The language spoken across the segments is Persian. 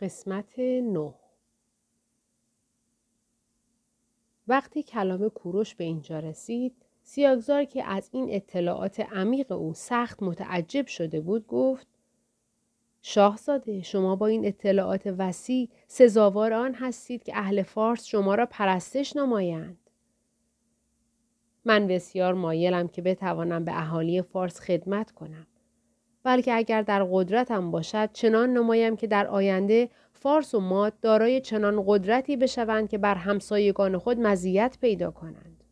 قسمت 9. وقتی کلام کوروش به اینجا رسید، سیاکزار که از این اطلاعات عمیق او سخت متعجب شده بود گفت: شاهزاده، شما با این اطلاعات وسیع سزاوار آن هستید که اهل فارس شما را پرستش نمایند. من بسیار مایلم که بتوانم به اهالی فارس خدمت کنم، بلکه اگر در قدرتم باشد چنان نمایم که در آینده فارس و ماد دارای چنان قدرتی بشوند که بر همسایگان خود مزیت پیدا کنند.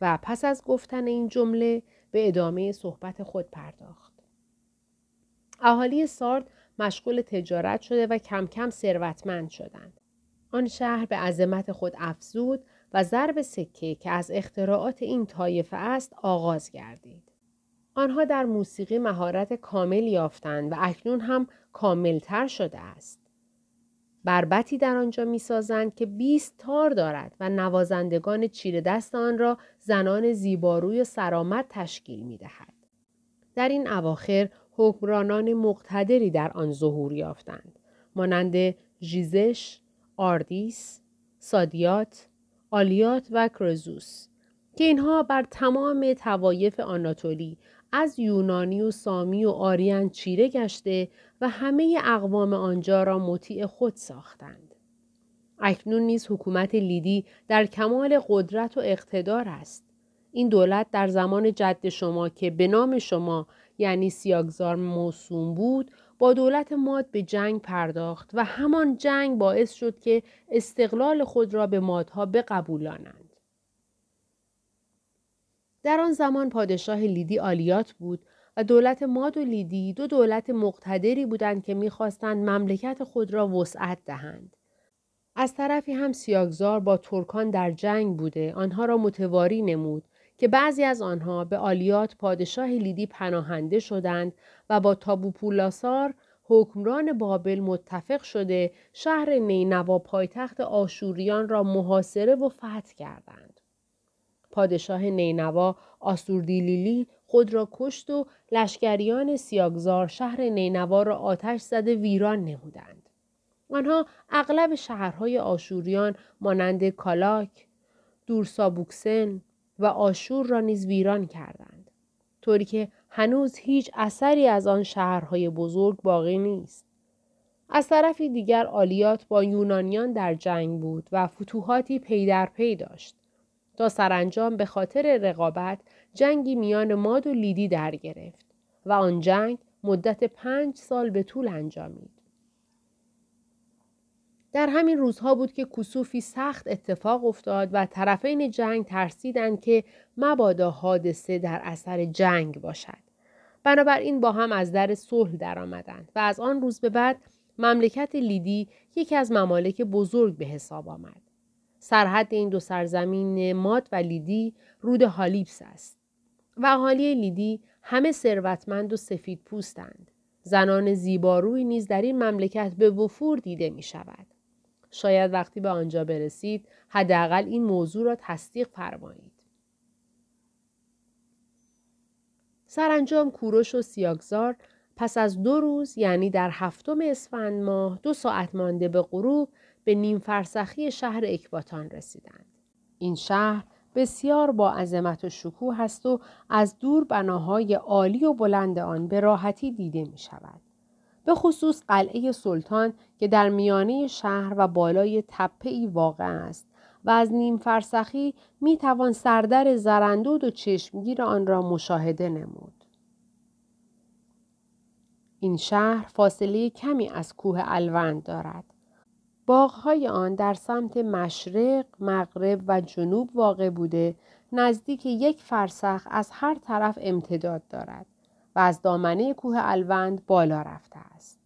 و پس از گفتن این جمله به ادامه صحبت خود پرداخت. اهالی سارد مشغول تجارت شده و کم کم ثروتمند شدند. آن شهر به عظمت خود افزود و ضرب سکه که از اختراعات این طایفه است آغاز گردید. آنها در موسیقی مهارت کامل یافتند و اکنون هم کاملتر شده است. بربتی در آنجا می‌سازند که 20 تار دارد و نوازندگان چیره دست آن را زنان زیباروی و سرآمد تشکیل می‌دهد. در این اواخر حکمرانان مقتدری در آن ظهور یافتند، مانند جیزش، آردیس، سادیات، آلیات و کرزوس، که اینها بر تمام طوایف آناتولی از یونانی و سامی و آریان چیره گشته و همه اقوام آنجا را مطیع خود ساختند. اکنون نیز حکومت لیدی در کمال قدرت و اقتدار است. این دولت در زمان جد شما که به نام شما یعنی سیاکزار موسوم بود، با دولت ماد به جنگ پرداخت و همان جنگ باعث شد که استقلال خود را به مادها بقبولانند. در آن زمان پادشاه لیدی آلیات بود و دولت ماد و لیدی دو دولت مقتدری بودند که می‌خواستند مملکت خود را وسعت دهند. از طرفی هم سیاکزار با ترکان در جنگ بوده، آنها را متواری نمود که بعضی از آنها به آلیات پادشاه لیدی پناهنده شدند و با تابو پولاسار حکمران بابل متفق شده شهر نینوا پایتخت آشوریان را محاصره و فتح کردند. پادشاه نینوا آشور دیلیلی خود را کشت و لشکریان سیاکزار شهر نینوا را آتش زده ویران نمودند. آنها اغلب شهرهای آشوریان مانند کالاک، دورسابوکسن و آشور را نیز ویران کردند، طوری که هنوز هیچ اثری از آن شهرهای بزرگ باقی نیست. از طرفی دیگر آلیات با یونانیان در جنگ بود و فتوحاتی پی در پی داشت تا سرانجام به خاطر رقابت جنگی میان ماد و لیدی در گرفت و آن جنگ مدت 5 سال به طول انجامید. در همین روزها بود که کسوفی سخت اتفاق افتاد و طرفین جنگ ترسیدند که مبادا حادثه در اثر جنگ باشد. بنابراین با هم از در صلح در آمدند و از آن روز به بعد مملکت لیدی یکی از ممالک بزرگ به حساب آمد. سرحد این دو سرزمین ماد و لیدی رود هالیپس است و اهالی لیدی همه ثروتمند و سفید پوستند. زنان زیباروی نیز در این مملکت به وفور دیده می شود. شاید وقتی به آنجا برسید حداقل این موضوع را تصدیق فرمایید. سرانجام کوروش و سیاکزار پس از 2 روز یعنی در 7 اسفند ماه 2 ساعت مانده به غروب به نیم فرسخی شهر اکباتان رسیدند. این شهر بسیار با عظمت و شکوه است و از دور بناهای عالی و بلند آن به راحتی دیده می شود. به خصوص قلعه سلطان که در میانه شهر و بالای تپه‌ای واقع است و از نیم فرسخی می توان سردر زرندود و چشمگیر آن را مشاهده نمود. این شهر فاصله کمی از کوه الوند دارد. باغ‌های آن در سمت مشرق، مغرب و جنوب واقع بوده، نزدیک 1 فرسخ از هر طرف امتداد دارد و از دامنه کوه الوند بالا رفته است.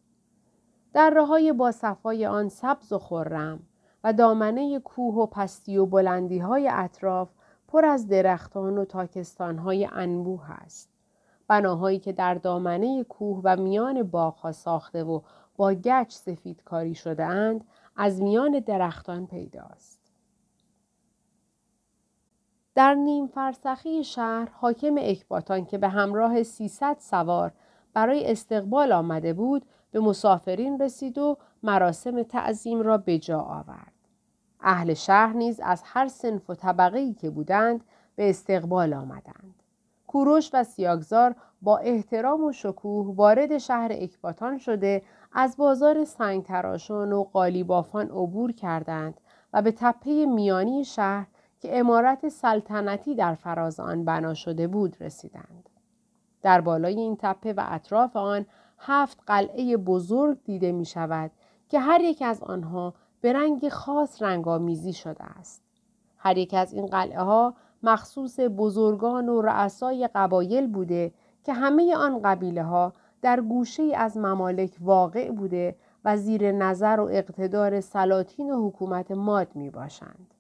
دره‌های باصفای آن سبز و خرم و دامنه کوه و پستی و بلندی‌های اطراف پر از درختان و تاکستان‌های انبوه است. بناهایی که در دامنه کوه و میان باغ‌ها ساخته و با گچ سفیدکاری شده اند، از میان درختان پیداست. در نیم فرسخی شهر حاکم اکباتان که به همراه 300 سوار برای استقبال آمده بود به مسافرین رسید و مراسم تعظیم را به جا آورد. اهل شهر نیز از هر صنف و طبقه‌ای که بودند به استقبال آمدند. کوروش و سیاکزار با احترام و شکوه وارد شهر اکباتان شده، از بازار سنگ تراشان و قالیبافان عبور کردند و به تپه میانی شهر که عمارت سلطنتی در فراز آن بنا شده بود رسیدند. در بالای این تپه و اطراف آن 7 قلعه بزرگ دیده می شود که هر یک از آنها به رنگ خاص رنگامیزی شده است. هر یک از این قلعه ها مخصوص بزرگان و رؤسای قبایل بوده که همه آن قبیله ها در گوشه‌ای از ممالک واقع بوده و زیر نظر و اقتدار سلاطین و حکومت ماد می باشند.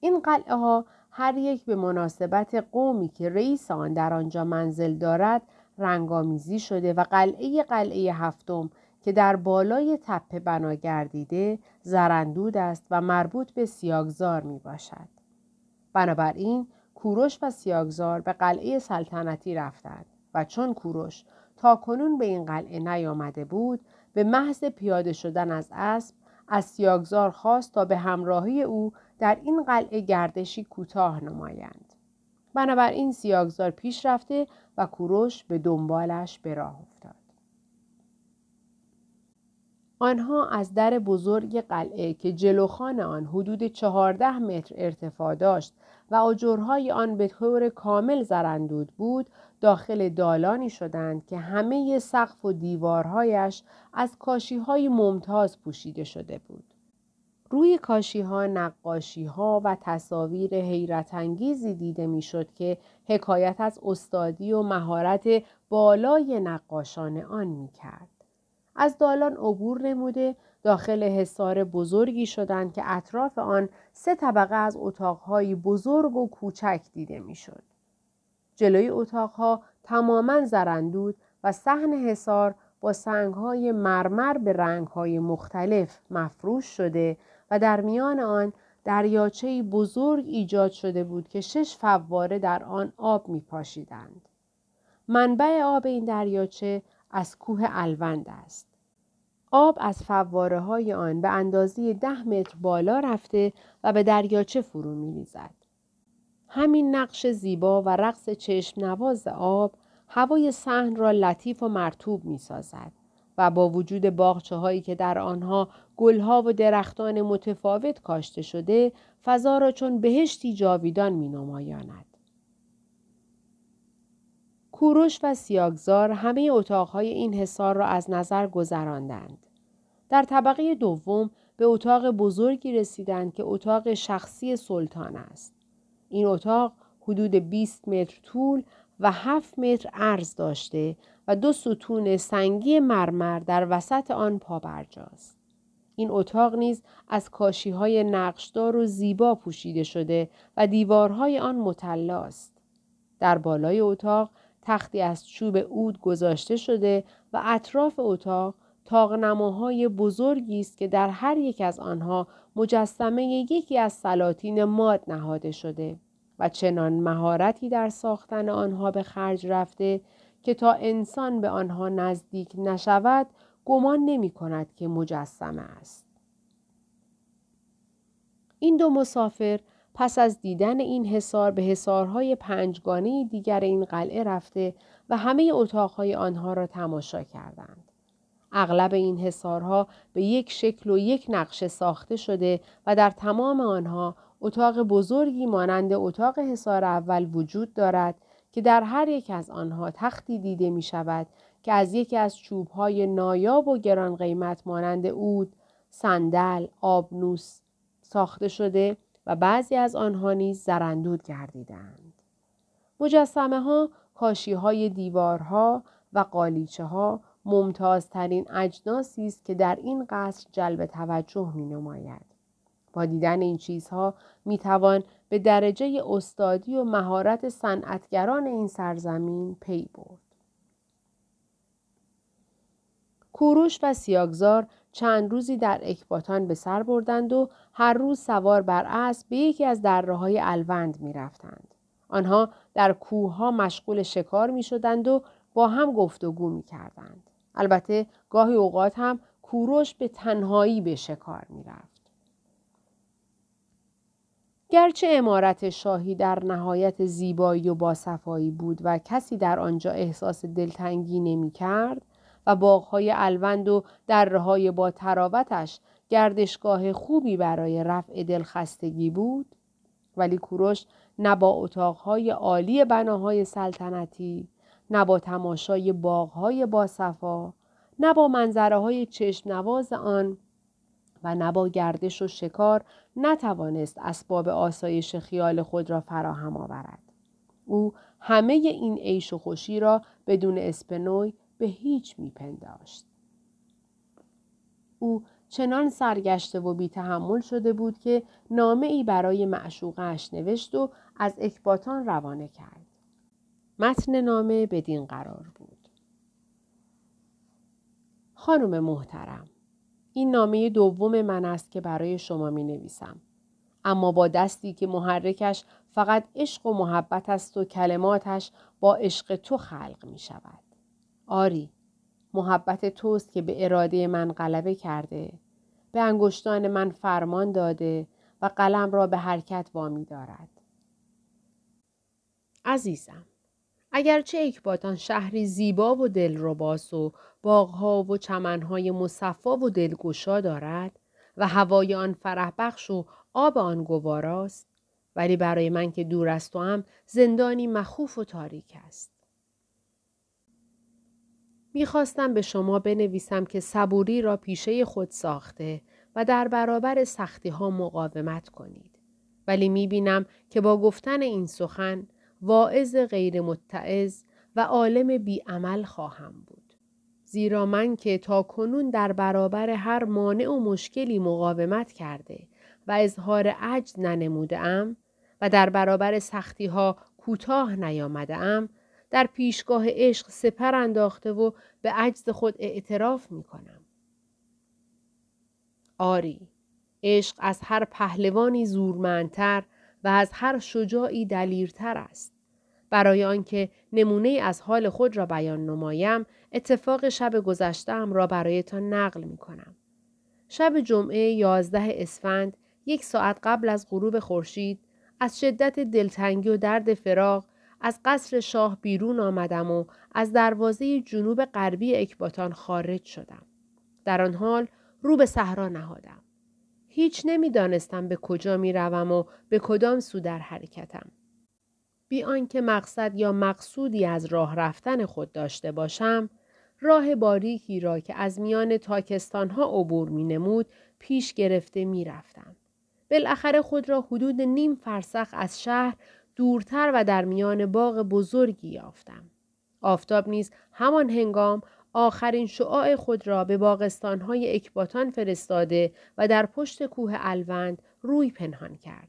این قلعه ها هر یک به مناسبت قومی که رئیس آن در آنجا منزل دارد رنگامیزی شده و قلعه 7 که در بالای تپه بنا گردیده زرندود است و مربوط به سیاکزار می باشد. بنابراین کوروش و سیاکزار به قلعه سلطنتی رفتند و چون کوروش تا کنون به این قلعه نیامده بود، به محض پیاده شدن از اسب از سیاکزار خواست تا به همراهی او در این قلعه گردشی کوتاه نمایند. بنابراین سیاکزار پیش رفته و کوروش به دنبالش به راه افتاد. آنها از در بزرگ قلعه که جلوخان آن حدود 14 متر ارتفاع داشت و آجرهای آن به طور کامل زرندود بود، داخل دالانی شدند که همه سقف و دیوارهایش از کاشیهای ممتاز پوشیده شده بود. روی کاشیها نقاشیها و تصاویر حیرت انگیزی دیده میشد که حکایت از استادی و مهارت بالای نقاشان آن میکرد. از دالان عبور نموده داخل حصار بزرگی شدند که اطراف آن 3 طبقه از اتاقهای بزرگ و کوچک دیده میشد. جلوی اتاقها تماما زرندود و صحن حصار با سنگهای مرمر به رنگهای مختلف مفروش شده و در میان آن دریاچه‌ای بزرگ ایجاد شده بود که 6 فواره در آن آب می‌پاشیدند. منبع آب این دریاچه از کوه الوند است. آب از فواره‌های آن به اندازه 10 متر بالا رفته و به دریاچه فرو می‌ریزد. همین نقش زیبا و رقص چشم نواز آب هوای صحن را لطیف و مرطوب می‌سازد و با وجود باغچه‌هایی که در آنها گل‌ها و درختان متفاوت کاشته شده، فضا را چون بهشتی جاویدان می‌نمایاند. کوروش و سیاکزار همه اتاق‌های این حصار را از نظر گذراندند. در طبقه 2 به اتاق بزرگی رسیدند که اتاق شخصی سلطان است. این اتاق حدود 20 متر طول و 7 متر عرض داشته و 2 ستون سنگی مرمر در وسط آن پابرجاست. این اتاق نیز از کاشی‌های نقشدار و زیبا پوشیده شده و دیوارهای آن مطلع است. در بالای اتاق تختی از چوب عود گذاشته شده و اطراف اتاق طاق‌نماهای بزرگی است که در هر یک از آنها مجسمه یکی از سلاطین ماد نهاده شده و چنان مهارتی در ساختن آنها به خرج رفته که تا انسان به آنها نزدیک نشود گمان نمی کند که مجسمه است. این 2 مسافر پس از دیدن این حصار به حصارهای 5گانه دیگر این قلعه رفته و همه اتاقهای آنها را تماشا کردند. اغلب این حصارها به یک شکل و یک نقشه ساخته شده و در تمام آنها اتاق بزرگی مانند اتاق حصار اول وجود دارد که در هر یک از آنها تختی دیده می شود که از یکی از چوبهای نایاب و گران قیمت مانند عود، صندل، آبنوس ساخته شده و بعضی از آنها نیز زرندود گردیدند. مجسمه ها، کاشی های دیوارها و قالیچه ها ممتازترین اجناسی است که در این قصر جلب توجه می نماید. با دیدن این چیزها می توان به درجه استادی و مهارت صنعتگران این سرزمین پی برد. کوروش و سیاکزار چند روزی در اکباتان به سر بردند و هر روز سوار بر اسب به یکی از دره‌های الوند می رفتند. آنها در کوه‌ها مشغول شکار می شدند و با هم گفتگو می کردند. البته گاهی اوقات هم کوروش به تنهایی به شکار می رفت. گرچه عمارت شاهی در نهایت زیبایی و باصفایی بود و کسی در آنجا احساس دلتنگی نمی کرد و باغهای الوند و دره‌های با تراوتش گردشگاه خوبی برای رفع دلخستگی بود، ولی کوروش نه با اتاقهای عالی بناهای سلطنتی، نه با تماشای باغهای باصفا، نه با منظره‌های چشم‌نواز آن و نه با گردش و شکار نتوانست اسباب آسایش خیال خود را فراهم آورد. او همه این عیش و خوشی را بدون اسپنوی به هیچ میپنداشت. او چنان سرگشته و بی‌تحمل شده بود که نامه‌ای برای معشوقه‌اش نوشت و از اکباتان روانه کرد. متن نامه بدین قرار بود: خانم محترم، این نامه دوم من است که برای شما می نویسم، اما با دستی که محرکش فقط عشق و محبت است و کلماتش با عشق تو خلق می شود. آری، محبت توست که به اراده من غلبه کرده، به انگشتان من فرمان داده و قلم را به حرکت وامی دارد. عزیزم، اگرچه اکباتان شهری زیبا و دلرباس و باغها و چمنهای مصفا و دلگشا دارد و هوای آن فرح بخش و آب آن گواراست، ولی برای من که دور از تو هم زندانی مخوف و تاریک است. میخواستم به شما بنویسم که صبوری را پیشه خود ساخته و در برابر سختی ها مقاومت کنید، ولی میبینم که با گفتن این سخن واعظ غیر متعظ و عالم بیعمل خواهم بود. زیرا من که تا کنون در برابر هر مانع و مشکلی مقاومت کرده و اظهار عجز ننمودم و در برابر سختی ها کوتاه نیامدم، در پیشگاه عشق سپر انداخته و به عجز خود اعتراف می کنم. آری، عشق از هر پهلوانی زورمندتر و از هر شجاعی دلیرتر است. برای آنکه نمونه از حال خود را بیان نمایم، اتفاق شب گذشته‌ام را برایتان نقل می کنم. شب جمعه 11 اسفند 1 ساعت قبل از غروب خورشید، از شدت دلتنگی و درد فراق از قصر شاه بیرون آمدم و از دروازه جنوب غربی اکباتان خارج شدم. در آن حال رو به صحرا نهادم. هیچ نمیدانستم به کجا می روم و به کدام سو در حرکتم. بی آنکه مقصد یا مقصودی از راه رفتن خود داشته باشم، راه باریکی را که از میان تاکستانها عبور می نمود پیش گرفته می رفتم. بالاخره خود را حدود 1/2 فرسخ از شهر دورتر و در میان باغ بزرگی یافتم. آفتاب نیز همان هنگام آخرین شعاع خود را به باغستان‌های اکباتان فرستاده و در پشت کوه الوند روی پنهان کرد.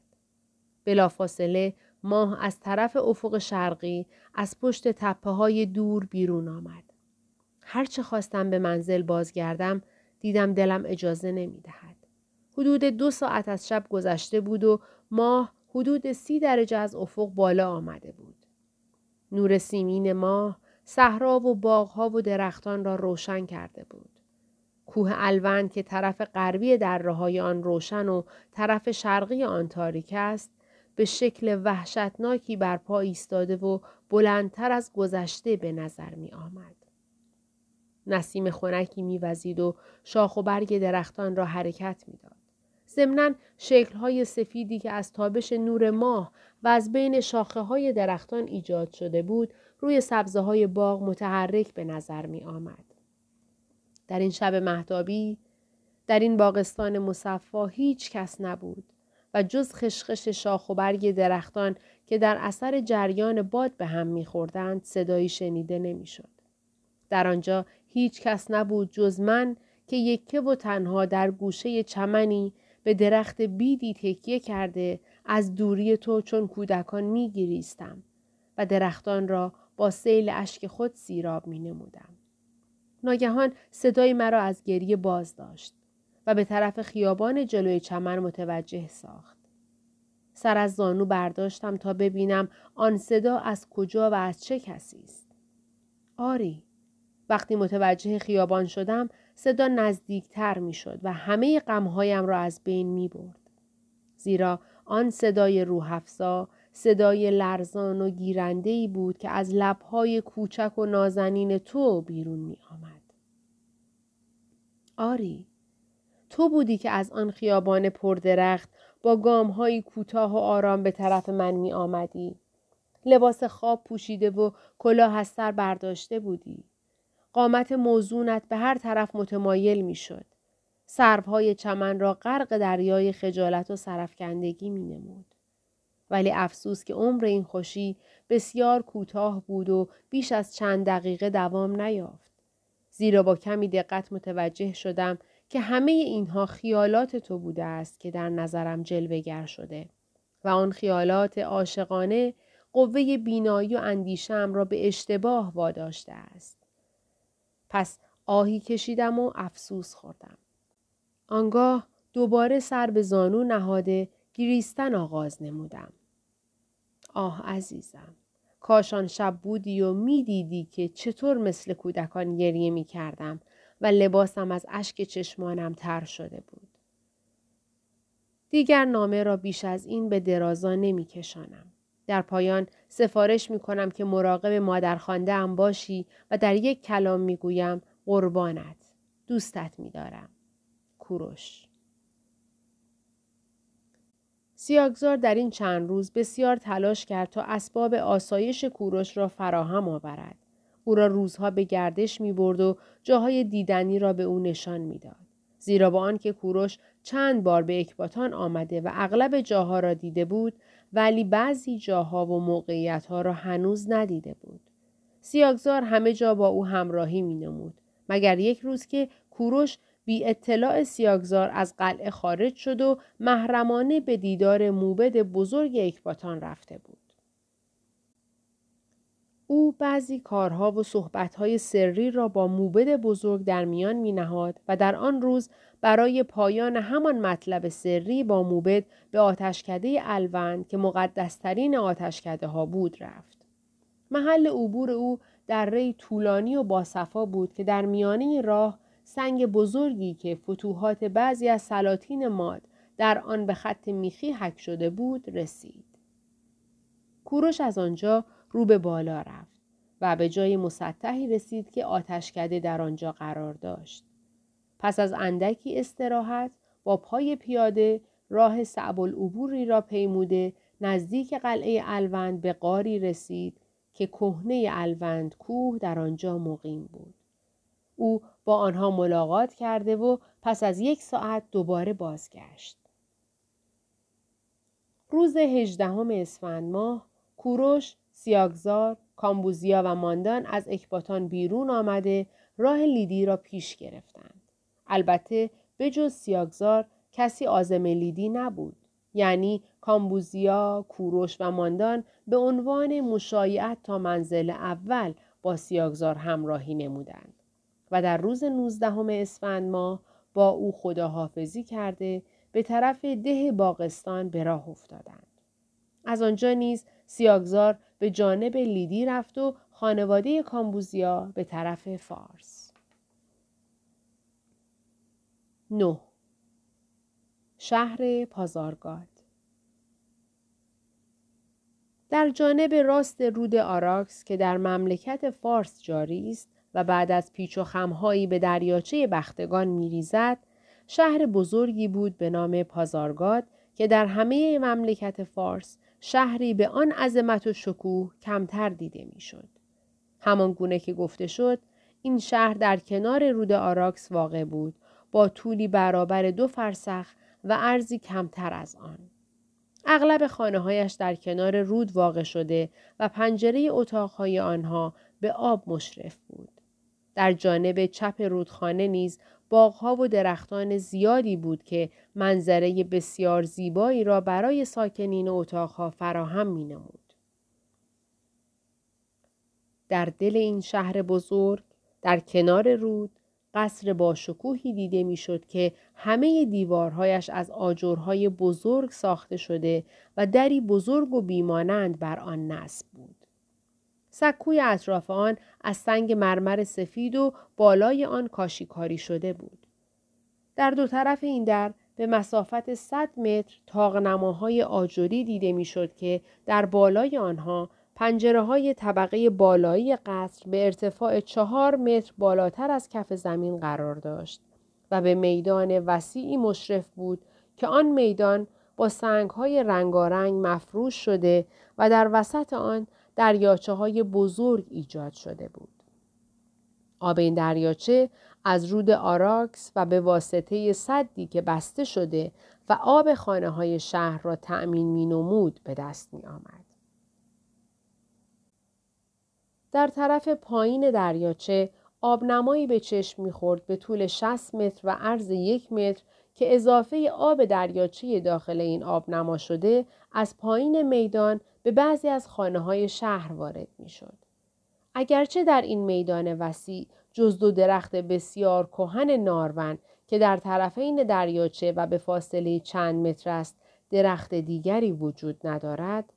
بلافاصله ماه از طرف افق شرقی از پشت تپه‌های دور بیرون آمد. هرچه خواستم به منزل بازگردم، دیدم دلم اجازه نمی‌دهد. حدود 2 ساعت از شب گذشته بود و ماه حدود 30 درجه از افق بالا آمده بود. نور سیمین ماه صحرا و باغها و درختان را روشن کرده بود. کوه الوند که طرف غربی دره‌های آن روشن و طرف شرقی آن تاریک است، به شکل وحشتناکی بر پا ایستاده و بلندتر از گذشته به نظر می آمد. نسیم خنکی می‌وزید و شاخ و برگ درختان را حرکت می‌داد. ضمناً شکل‌های سفیدی که از تابش نور ماه و از بین شاخه‌های درختان ایجاد شده بود، روی سبزه‌های باغ متحرک به نظر می آمد. در این شب مهتابی، در این باغستان مصفا هیچ کس نبود و جز خشخش شاخ و برگ درختان که در اثر جریان باد به هم می‌خوردند، صدایی شنیده نمی‌شد. در آنجا هیچ کس نبود جز من که یکه و تنها در گوشه چمنی به درخت بیدی تکیه کرده از دوری تو چون کودکان می‌گریستم و درختان را با سیل اشک خود سیراب می‌نمودم. ناگهان صدای مرا از گریه باز داشت و به طرف خیابان جلوی چمن متوجه ساخت. سر از زانو برداشتم تا ببینم آن صدا از کجا و از چه کسی است. آری. وقتی متوجه خیابان شدم صدا نزدیکتر می شد و همه غمهایم را از بین می برد. زیرا آن صدای روح‌افزا، صدای لرزان و گیرنده‌ای بود که از لب‌های کوچک و نازنین تو بیرون می آمد. آری، تو بودی که از آن خیابان پردرخت با گام‌های کوتاه و آرام به طرف من می آمدی. لباس خواب پوشیده و کلاه از سر برداشته بودی. قامت موزونت به هر طرف متمایل می شد. سروهای چمن را غرق دریای خجالت و سرفکندگی می نمود. ولی افسوس که عمر این خوشی بسیار کوتاه بود و بیش از چند دقیقه دوام نیافت. زیرا با کمی دقت متوجه شدم که همه اینها خیالات تو بوده است که در نظرم جلوه‌گر شده و آن خیالات عاشقانه قوه بینایی و اندیشه‌ام را به اشتباه واداشته است. پس آهی کشیدم و افسوس خوردم. آنگاه دوباره سر به زانو نهاده گریستن آغاز نمودم. آه عزیزم، کاش آن شب بودی و می دیدی که چطور مثل کودکان گریه می کردم و لباسم از اشک چشمانم تر شده بود. دیگر نامه را بیش از این به درازا نمی کشانم. در پایان سفارش می کنم که مراقب مادرخوانده ام باشی و در یک کلام می گویم قربانت، دوستت می دارم. کوروش. سیاکزار در این چند روز بسیار تلاش کرد تا اسباب آسایش کوروش را فراهم آورد. او را روزها به گردش می برد و جاهای دیدنی را به او نشان می داد. زیرا با آنکه کوروش چند بار به اکباتان آمده و اغلب جاها را دیده بود، ولی بعضی جاها و موقعیتها را هنوز ندیده بود. سیاکزار همه جا با او همراهی می نمود. مگر یک روز که کوروش بی اطلاع سیاکزار از قلعه خارج شد و محرمانه به دیدار موبد بزرگ اکباتان رفته بود. او بعضی کارها و صحبتهای سری را با موبد بزرگ در میان می نهاد و در آن روز برای پایان همان مطلب سری با موبد به آتشکده الوند که مقدسترین آتشکده ها بود رفت. محل عبور او دره‌ای طولانی و باصفا بود که در میانه راه سنگ بزرگی که فتوحات بعضی از سلاطین ماد در آن به خط میخی حک شده بود رسید. کوروش از آنجا رو به بالا رفت و به جای مسطحی رسید که آتشکده در آنجا قرار داشت. پس از اندکی استراحت با پای پیاده راه صعب العبوری را پیموده نزدیک قلعه الوند به غاری رسید که کهنه الوند کوه در آنجا مقیم بود. او با آنها ملاقات کرده و پس از 1 ساعت دوباره بازگشت. روز 18 اسفند ماه کوروش، سیاکزار، کامبوزیا و ماندان از اکباتان بیرون آمده راه لیدی را پیش گرفتند. البته بجز سیاکزار کسی عازم لیدی نبود. یعنی کامبوزیا، کوروش و ماندان به عنوان مشایعت تا منزل اول با سیاکزار همراهی نمودند و در روز 19 اسفند ماه با او خداحافظی کرده به طرف ده باغستان به راه افتادند. از آنجا نیز سیاکزار به جانب لیدی رفت و خانواده کامبوزیا به طرف فارس. 9. شهر پازارگاد. در جانب راست رود آراکس که در مملکت فارس جاری است و بعد از پیچ و خم‌هایی به دریاچه بختگان می‌ریزد، شهر بزرگی بود به نام پازارگاد که در همه مملکت فارس شهری به آن عظمت و شکوه کمتر دیده می‌شد. همان گونه که گفته شد، این شهر در کنار رود آراکس واقع بود، با طولی برابر 2 فرسخ و عرضی کمتر از آن. اغلب خانه‌هایش در کنار رود واقع شده و پنجره اتاق‌های آنها به آب مشرف بود. در جانب چپ رودخانه نیز باغ‌ها و درختان زیادی بود که منظره بسیار زیبایی را برای ساکنین اتاق‌ها فراهم می‌نمود. در دل این شهر بزرگ، در کنار رود، قصر باشکوهی دیده می‌شد که همه دیوارهایش از آجرهای بزرگ ساخته شده و دری بزرگ و بیمانند بر آن نصب بود. سکوی اطراف آن از سنگ مرمر سفید و بالای آن کاشیکاری شده بود. در دو طرف این در به مسافت 100 متر طاق‌نماهای آجری دیده می‌شد که در بالای آنها پنجره‌های طبقه بالایی قصر به ارتفاع 4 متر بالاتر از کف زمین قرار داشت و به میدان وسیعی مشرف بود که آن میدان با سنگ‌های رنگارنگ مفروش شده و در وسط آن دریاچه‌های بزرگ ایجاد شده بود. آب این دریاچه از رود آراکس و به واسطه سدی که بسته شده و آب خانه‌های شهر را تأمین می‌نمود به دست می‌آمد. در طرف پایین دریاچه آبنمایی به چشم می‌خورد به طول 60 متر و عرض 1 متر که اضافه آب دریاچه داخل این آبنما شده از پایین میدان به بعضی از خانه‌های شهر وارد می‌شد. اگرچه در این میدان وسیع جز 2 درخت بسیار کهن نارون که در طرفین دریاچه و به فاصله چند متر است درخت دیگری وجود ندارد،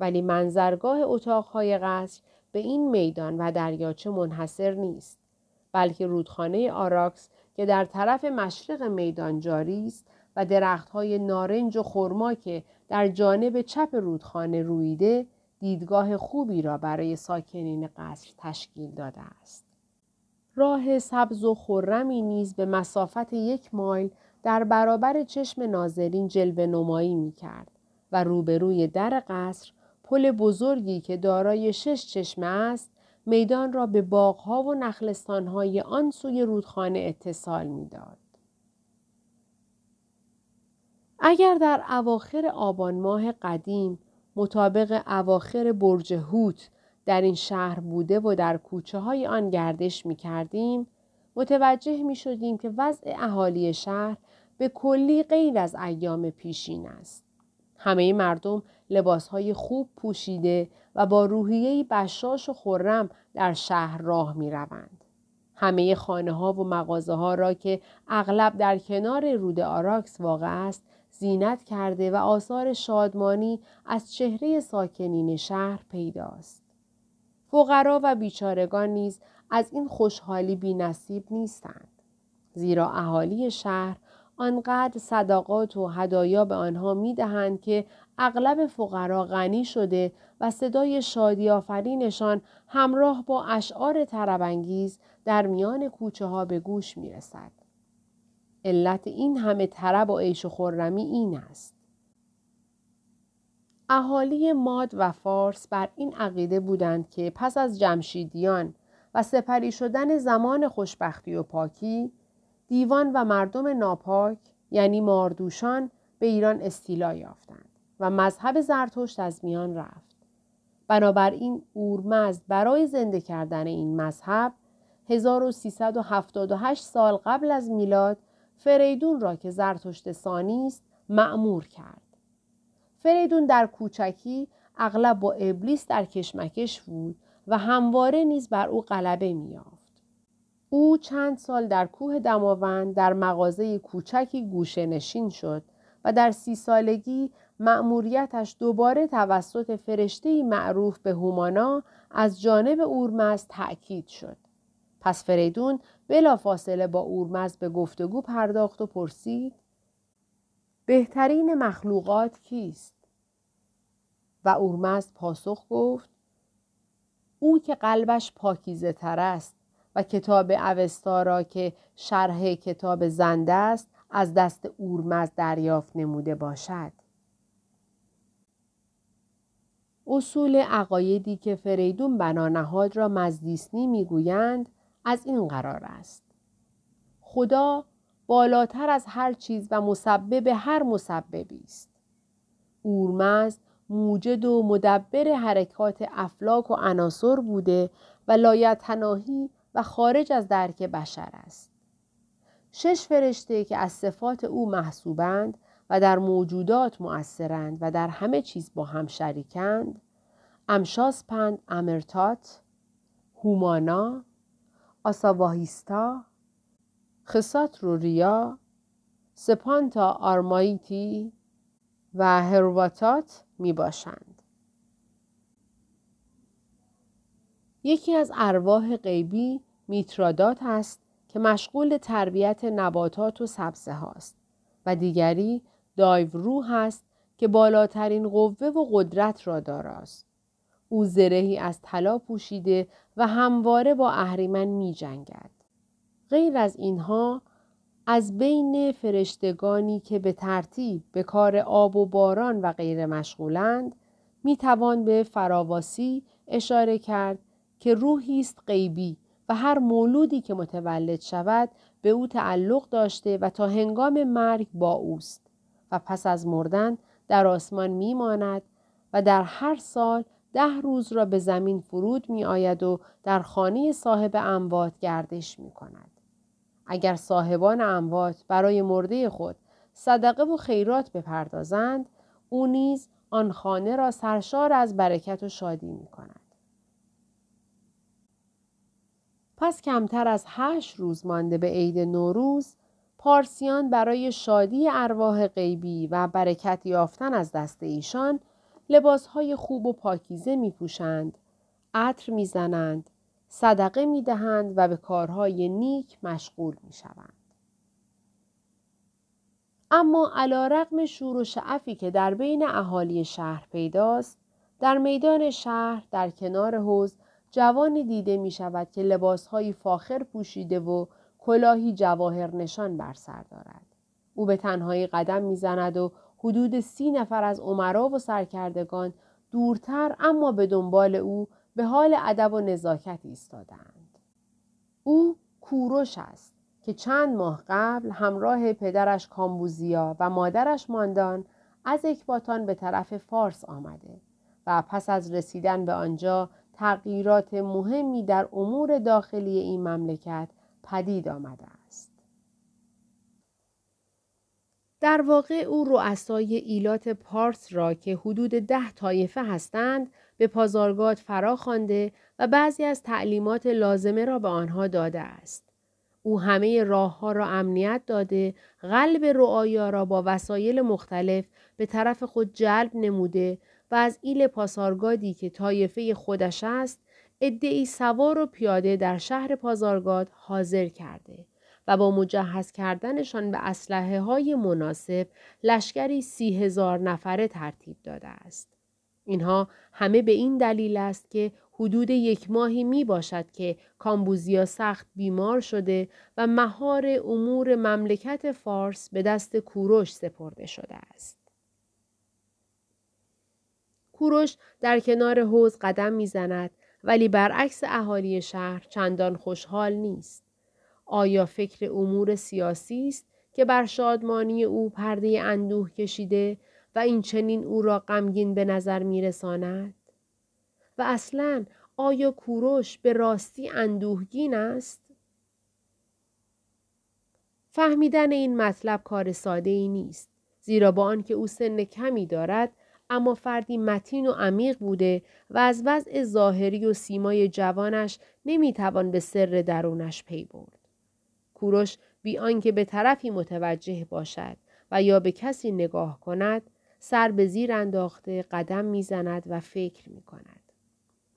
ولی منظرگاه اتاقهای قصر به این میدان و دریاچه منحصر نیست، بلکه رودخانه آراکس که در طرف مشرق میدان جاری است و درختهای نارنج و خرما که در جانب چپ رودخانه رویده دیدگاه خوبی را برای ساکنین قصر تشکیل داده است. راه سبز و خرمی نیز به مسافت 1 مایل در برابر چشم ناظرین جلوه نمایی می کرد و روبروی در قصر پل بزرگی که دارای 6 چشمه است میدان را به باغها و نخلستانهای آن سوی رودخانه اتصال می داد. اگر در اواخر آبان ماه قدیم مطابق اواخر برج هوت در این شهر بوده و در کوچه های آن گردش می کردیم، متوجه می شدیم که وضع اهالی شهر به کلی غیر از ایام پیشین است. همه مردم لباس های خوب پوشیده و با روحیه‌ای بشاش و خرم در شهر راه می روند. همه خانه ها و مغازه ها را که اغلب در کنار رود آراکس واقع است، زینت کرده و آثار شادمانی از چهره ساکنین شهر پیداست. فقرا و بیچارگان نیز از این خوشحالی بی نصیب نیستند، زیرا اهالی شهر آنقدر صدقات و هدایا به آنها می دهند که اغلب فقرا غنی شده و صدای شادی آفرینشان همراه با اشعار طرب‌انگیز در میان کوچه ها به گوش می رسد. علت این همه طرب و عیش و خرمی این است. اهالی ماد و فارس بر این عقیده بودند که پس از جمشیدیان و سپری شدن زمان خوشبختی و پاکی، دیوان و مردم ناپاک یعنی ماردوشان به ایران استیلا یافتند و مذهب زرتشت از میان رفت. بنابراین اورمزد برای زنده کردن این مذهب 1378 سال قبل از میلاد فریدون را که زرتشت ثانی است مأمور کرد. فریدون در کوچکی اغلب با ابلیس در کشمکش بود و همواره نیز بر او غلبه می‌یافت. او چند سال در کوه دماوند در مغازه کوچکی گوشه نشین شد و در 30 سالگی مأموریتش دوباره توسط فرشته‌ای معروف به هومانا از جانب اورمزد تأکید شد. پس فریدون بلافاصله با اورمزد به گفتگو پرداخت و پرسید بهترین مخلوقات کیست؟ و اورمزد پاسخ گفت او که قلبش پاکیزه تر است و کتاب اوستا را که شرح کتاب زنده است از دست اورمزد دریافت نموده باشد. اصول عقایدی که فریدون بنا نهاد را مزدیسنی میگویند از این قرار است: خدا بالاتر از هر چیز و مسبب هر مسببی است. اورمزد موجد و مدبر حرکات افلاک و عناصر بوده و لایتناهی و خارج از درک بشر است. 6 فرشته که از صفات او محسوبند و در موجودات مؤثرند و در همه چیز با هم شریکند: امشاسپند، امرتات، هومانا، آساباهیستا، خساط روریا، سپانتا آرمایتی و هرواتات می باشند. یکی از ارواح غیبی میترادات است که مشغول تربیت نباتات و سبزه هاست و دیگری دایو روح است که بالاترین قوه و قدرت را داراست. او زرهی از طلا پوشیده و همواره با اهریمن می جنگد. غیر از اینها از بین فرشتگانی که به ترتیب به کار آب و باران و غیر مشغولند می توان به فراواسی اشاره کرد که روحی است غیبی و هر مولودی که متولد شود به او تعلق داشته و تا هنگام مرگ با اوست و پس از مردن در آسمان می ماند و در هر سال 10 روز را به زمین فرود می آید و در خانه صاحب اموات گردش می کند. اگر صاحبان اموات برای مرده خود صدقه و خیرات بپردازند، او نیز آن خانه را سرشار از برکت و شادی می کند. پس کمتر از 8 روز مانده به عید نوروز، پارسیان برای شادی ارواح غیبی و برکت یافتن از دست ایشان لباسهای خوب و پاکیزه می پوشند، عطر می زنند، صدقه می دهند و به کارهای نیک مشغول می شوند. اما علی‌رغم شور و شعفی که در بین اهالی شهر پیداست، در میدان شهر در کنار حوض جوانی دیده می شود که لباسهای فاخر پوشیده و کلاهی جواهر نشان بر سر دارد. او به تنهایی قدم می زند و حدود 30 نفر از امرا و سرکردگان دورتر اما به دنبال او به حال ادب و نزاکت ایستادند. او کوروش است که چند ماه قبل همراه پدرش کامبوزیا و مادرش ماندان از اکباتان به طرف فارس آمده و پس از رسیدن به آنجا تغییرات مهمی در امور داخلی این مملکت پدید آمده است. در واقع او رؤسای ایلات پارس را که حدود 10 طایفه هستند به پازارگاد فرا خوانده و بعضی از تعلیمات لازمه را به آنها داده است. او همه راهها را امنیت داده، قلب رؤایا را با وسایل مختلف به طرف خود جلب نموده و از ایل پازارگادی که طایفه خودش است، عده‌ای سوار و پیاده در شهر پازارگاد حاضر کرده و با مجهز کردنشان به اسلحه های مناسب لشکری 30,000 نفره ترتیب داده است. اینها همه به این دلیل است که حدود 1 ماهی می باشد که کامبوزیا سخت بیمار شده و مهار امور مملکت فارس به دست کوروش سپرده شده است. کوروش در کنار حوض قدم می زند ولی برعکس اهالی شهر چندان خوشحال نیست. آیا فکر امور سیاسی است که بر شادمانی او پرده اندوه کشیده و این چنین او را غمگین به نظر می رساند؟ و اصلاً آیا کوروش به راستی اندوهگین است؟ فهمیدن این مطلب کار ساده ای نیست، زیرا با آنکه او سن کمی دارد اما فردی متین و عمیق بوده و از وضع ظاهری و سیمای جوانش نمیتوان به سر درونش پی برد. کوروش بی آنکه به طرفی متوجه باشد و یا به کسی نگاه کند، سر به زیر انداخته قدم میزند و فکر میکند.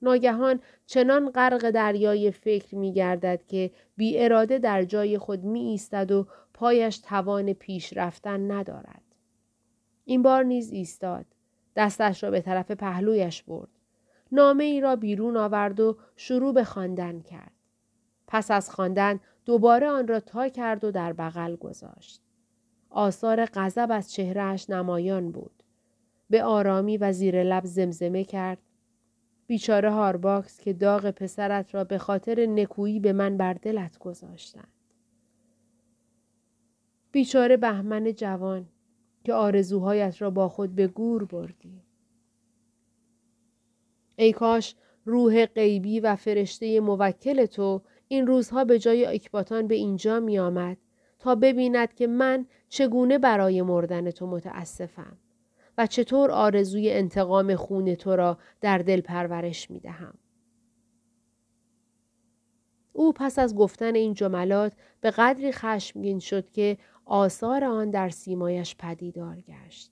ناگهان چنان غرق دریای فکر میگردد که بی اراده در جای خود می ایستد و پایش توان پیش رفتن ندارد. این بار نیز ایستاد. دستش را به طرف پهلویش برد. نامه ای را بیرون آورد و شروع به خواندن کرد. پس از خواندن دوباره آن را تا کرد و در بغل گذاشت. آثار غضب از چهرهش نمایان بود. به آرامی و زیر لب زمزمه کرد: بیچاره هارباکس که داغ پسرت را به خاطر نکویی به من بر دلت گذاشتند. بیچاره بهمن جوان که آرزوهایت را با خود به گور بردی. ای کاش روح غیبی و فرشته موکل تو این روزها به جای اکباتان به اینجا می آمد تا ببیند که من چگونه برای مردن تو متاسفم و چطور آرزوی انتقام خون تو را در دل پرورش می دهم. او پس از گفتن این جملات به قدری خشمگین شد که آثار آن در سیمایش پدیدار گشت.